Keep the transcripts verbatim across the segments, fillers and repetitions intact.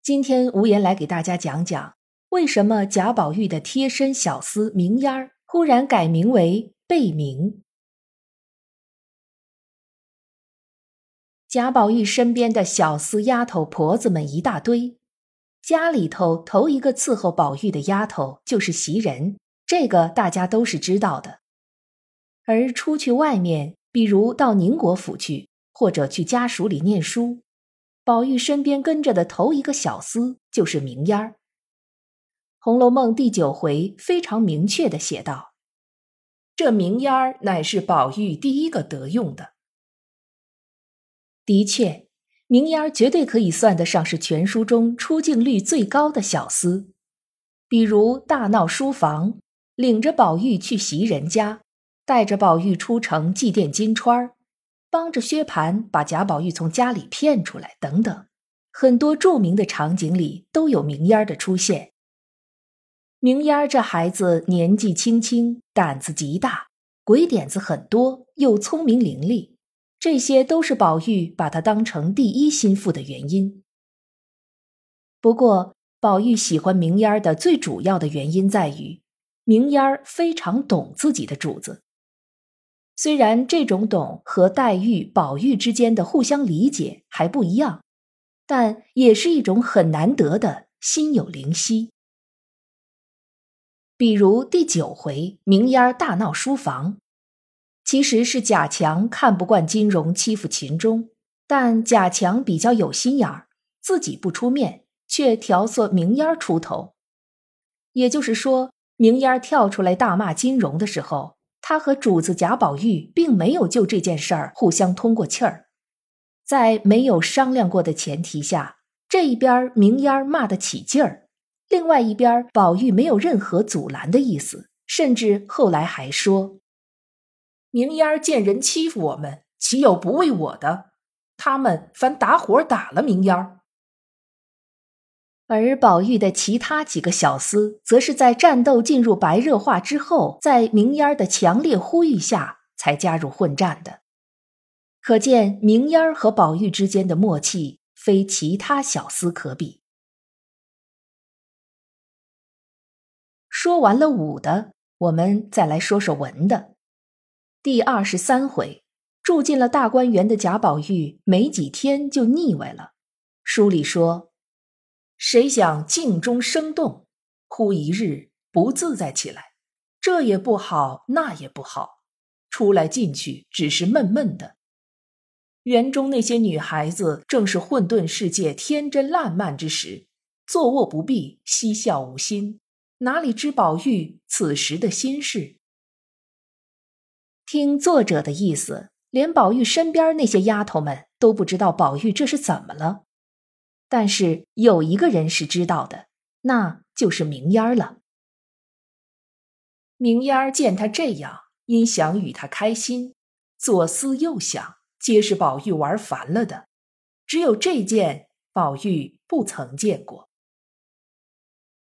今天无言来给大家讲讲，为什么贾宝玉的贴身小厮明烟儿忽然改名为贝明。贾宝玉身边的小厮丫头婆子们一大堆，家里头头一个伺候宝玉的丫头就是袭人，这个大家都是知道的。而出去外面，比如到宁国府去，或者去家塾里念书，宝玉身边跟着的头一个小厮就是明烟儿。《红楼梦》第九回非常明确地写道，这明烟儿乃是宝玉第一个得用的。的确，明烟儿绝对可以算得上是全书中出镜率最高的小厮，比如大闹书房，领着宝玉去袭人家，带着宝玉出城祭奠金钏，帮着薛蟠把贾宝玉从家里骗出来等等，很多著名的场景里都有明烟儿的出现。明烟儿这孩子年纪轻轻，胆子极大，鬼点子很多，又聪明伶俐，这些都是宝玉把他当成第一心腹的原因。不过宝玉喜欢明烟儿的最主要的原因在于，明烟儿非常懂自己的主子。虽然这种懂和黛玉、宝玉之间的互相理解还不一样，但也是一种很难得的心有灵犀。比如第九回明烟儿大闹书房，其实是贾强看不惯金荣欺负秦钟，但贾强比较有心眼儿，自己不出面，却挑唆明烟儿出头。也就是说，明烟儿跳出来大骂金荣的时候，他和主子贾宝玉并没有就这件事儿互相通过气儿，在没有商量过的前提下，这一边明烟儿骂得起劲儿，另外一边宝玉没有任何阻拦的意思，甚至后来还说，明烟儿见人欺负我们，岂有不为我的？他们反打火打了明烟儿。而宝玉的其他几个小厮则是在战斗进入白热化之后，在明烟儿的强烈呼吁下才加入混战的。可见明烟儿和宝玉之间的默契非其他小厮可比。说完了武的，我们再来说说文的。第二十三回，住进了大观园的贾宝玉没几天就腻歪了。书里说，谁想静中生动，忽一日不自在起来，这也不好，那也不好，出来进去只是闷闷的。园中那些女孩子正是混沌世界天真烂漫之时，坐卧不避，嬉笑无心，哪里知宝玉此时的心事？听作者的意思，连宝玉身边那些丫头们都不知道宝玉这是怎么了。但是有一个人是知道的，那就是明烟儿了。明烟儿见他这样，因想与他开心，左思右想，皆是宝玉玩烦了的。只有这件，宝玉不曾见过。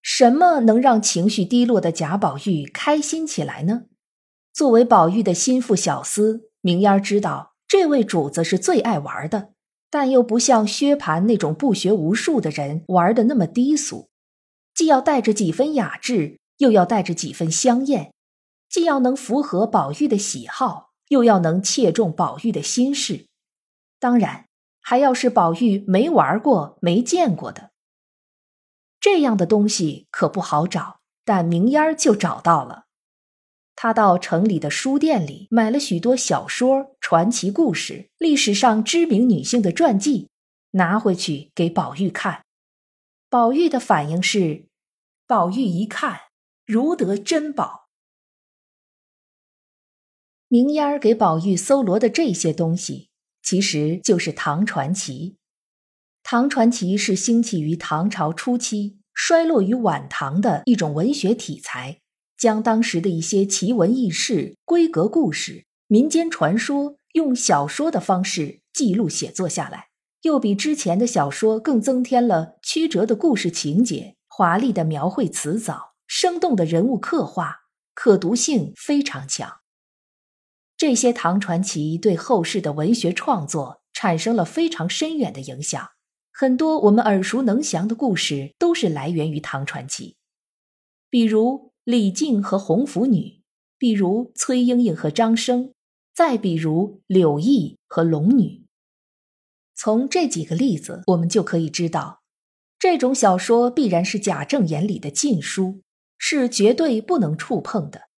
什么能让情绪低落的贾宝玉开心起来呢？作为宝玉的心腹小厮，明烟儿知道这位主子是最爱玩的，但又不像薛蟠那种不学无术的人玩得那么低俗，既要带着几分雅致，又要带着几分香艳，既要能符合宝玉的喜好，又要能切中宝玉的心事，当然还要是宝玉没玩过没见过的。这样的东西可不好找，但明烟儿就找到了。他到城里的书店里买了许多小说、传奇故事、历史上知名女性的传记，拿回去给宝玉看。宝玉的反应是，宝玉一看，如得珍宝。明烟儿给宝玉搜罗的这些东西，其实就是唐传奇。唐传奇是兴起于唐朝初期，衰落于晚唐的一种文学体裁，将当时的一些奇闻异事、闺阁故事、民间传说用小说的方式记录写作下来，又比之前的小说更增添了曲折的故事情节、华丽的描绘辞藻、生动的人物刻画，可读性非常强。这些唐传奇对后世的文学创作产生了非常深远的影响，很多我们耳熟能详的故事都是来源于唐传奇，比如李靖和红拂女，比如崔莺莺和张生，再比如柳毅和龙女。从这几个例子我们就可以知道，这种小说必然是贾政眼里的禁书，是绝对不能触碰的。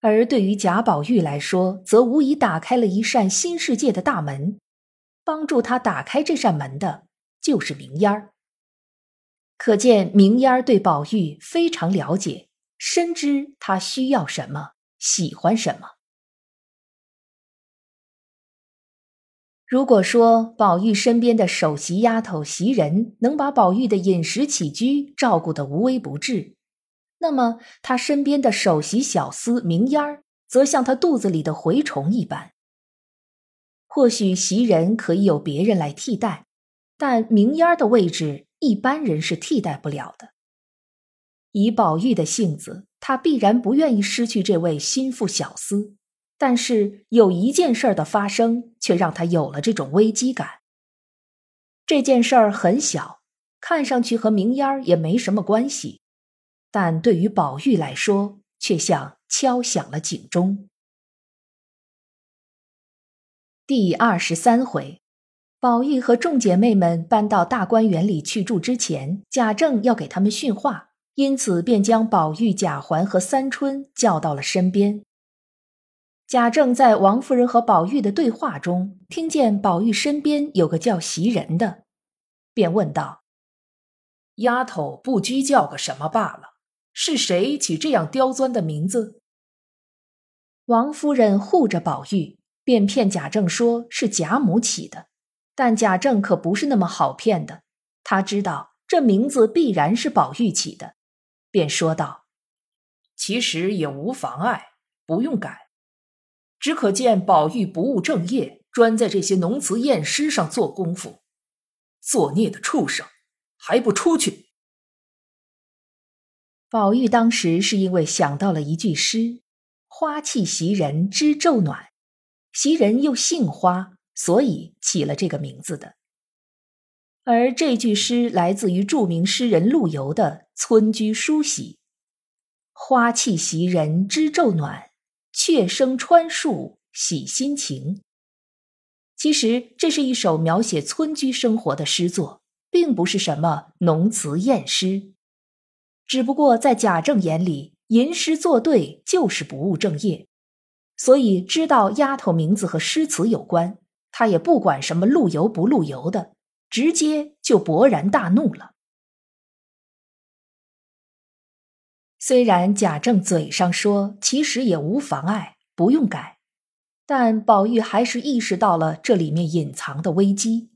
而对于贾宝玉来说，则无疑打开了一扇新世界的大门，帮助他打开这扇门的就是明烟儿。可见明烟儿对宝玉非常了解，深知他需要什么，喜欢什么。如果说宝玉身边的首席丫头袭人能把宝玉的饮食起居照顾得无微不至，那么他身边的首席小厮明烟儿则像他肚子里的蛔虫一般。或许袭人可以由别人来替代，但明烟儿的位置一般人是替代不了的。以宝玉的性子，他必然不愿意失去这位心腹小厮，但是有一件事儿的发生却让他有了这种危机感。这件事儿很小，看上去和明烟儿也没什么关系，但对于宝玉来说却像敲响了警钟。第二十三回，宝玉和众姐妹们搬到大观园里去住之前，贾政要给他们训话，因此便将宝玉、贾环和三春叫到了身边。贾政在王夫人和宝玉的对话中，听见宝玉身边有个叫袭人的，便问道：“丫头不拘叫个什么罢了，是谁起这样刁钻的名字？”王夫人护着宝玉，便骗贾政说是贾母起的，但贾政可不是那么好骗的，他知道这名字必然是宝玉起的，便说道：“其实也无妨碍，不用改。只可见宝玉不务正业，专在这些浓词艳诗上做功夫，作孽的畜生，还不出去！”宝玉当时是因为想到了一句诗：“花气袭人知昼暖”，袭人又姓花，所以起了这个名字的。而这句诗来自于著名诗人陆游的《村居疏席》：“花气袭人知昼暖，雀声穿树喜心情。”其实这是一首描写村居生活的诗作，并不是什么浓词艳诗，只不过在贾政眼里，吟诗作对就是不务正业，所以知道丫头名字和诗词有关，他也不管什么陆游不陆游的，直接就勃然大怒了。虽然贾政嘴上说其实也无妨碍，不用改，但宝玉还是意识到了这里面隐藏的危机。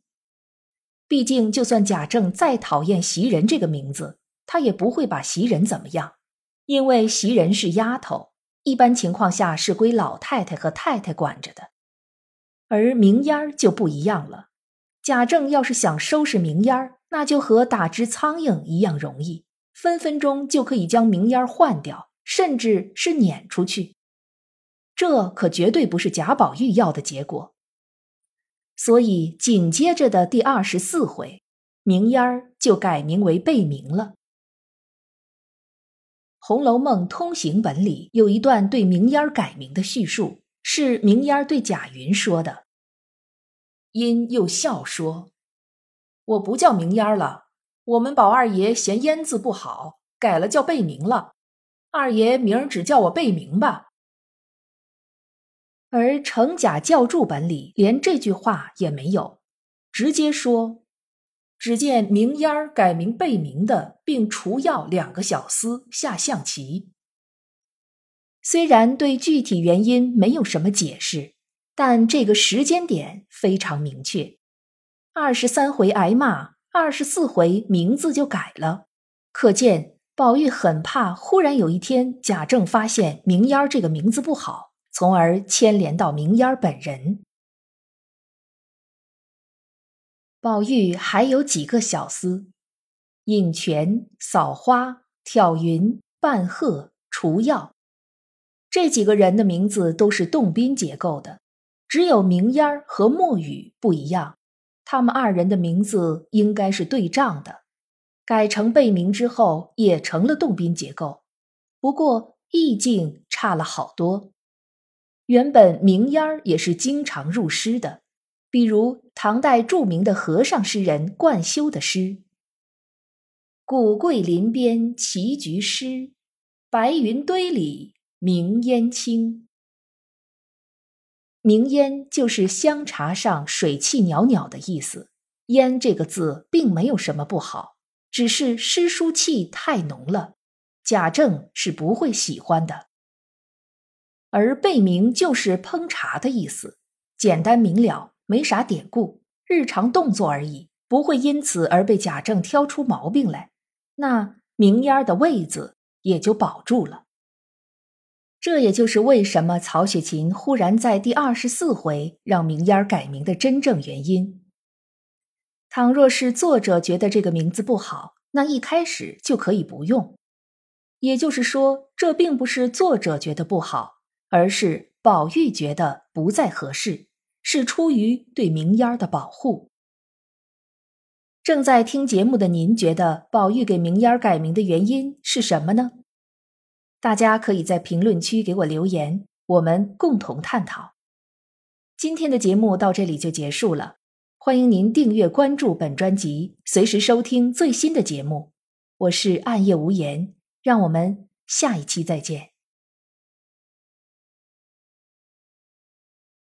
毕竟就算贾政再讨厌袭人这个名字，他也不会把袭人怎么样，因为袭人是丫头，一般情况下是归老太太和太太管着的。而明烟儿就不一样了，贾政要是想收拾明烟儿，那就和打只苍蝇一样容易，分分钟就可以将明烟换掉，甚至是撵出去，这可绝对不是贾宝玉要的结果。所以紧接着的第二十四回，明烟就改名为贝明了。《红楼梦通行本》里有一段对明烟改名的叙述，是明烟对贾云说的。因又笑说：“我不叫明烟了，我们宝二爷嫌烟字不好，改了叫贝明了，二爷明儿只叫我贝明吧。”而程甲教注本里连这句话也没有，直接说：“只见明烟儿改名贝明的，并除药两个小厮下象棋。”虽然对具体原因没有什么解释，但这个时间点非常明确，二十三回挨骂，二十四回名字就改了。可见宝玉很怕忽然有一天贾政发现明烟儿这个名字不好，从而牵连到明烟儿本人。宝玉还有几个小厮：引泉、扫花、挑云、扮鹤、除药。这几个人的名字都是动宾结构的，只有明烟儿和墨雨不一样，他们二人的名字应该是对仗的，改成被名之后也成了动宾结构，不过意境差了好多。原本明烟儿也是经常入诗的，比如唐代著名的和尚诗人冠休的诗：古桂林边棋局湿，白云堆里明烟清。明烟就是香茶上水气袅袅的意思，烟这个字并没有什么不好，只是诗书气太浓了，贾政是不会喜欢的。而焙茗就是烹茶的意思，简单明了，没啥典故，日常动作而已，不会因此而被贾政挑出毛病来，那明烟的位子也就保住了。这也就是为什么曹雪芹忽然在第二十四回让明烟改名的真正原因。倘若是作者觉得这个名字不好，那一开始就可以不用。也就是说，这并不是作者觉得不好，而是宝玉觉得不再合适，是出于对明烟的保护。正在听节目的您觉得宝玉给明烟改名的原因是什么呢？大家可以在评论区给我留言，我们共同探讨。今天的节目到这里就结束了，欢迎您订阅关注本专辑，随时收听最新的节目。我是暗夜无言，让我们下一期再见。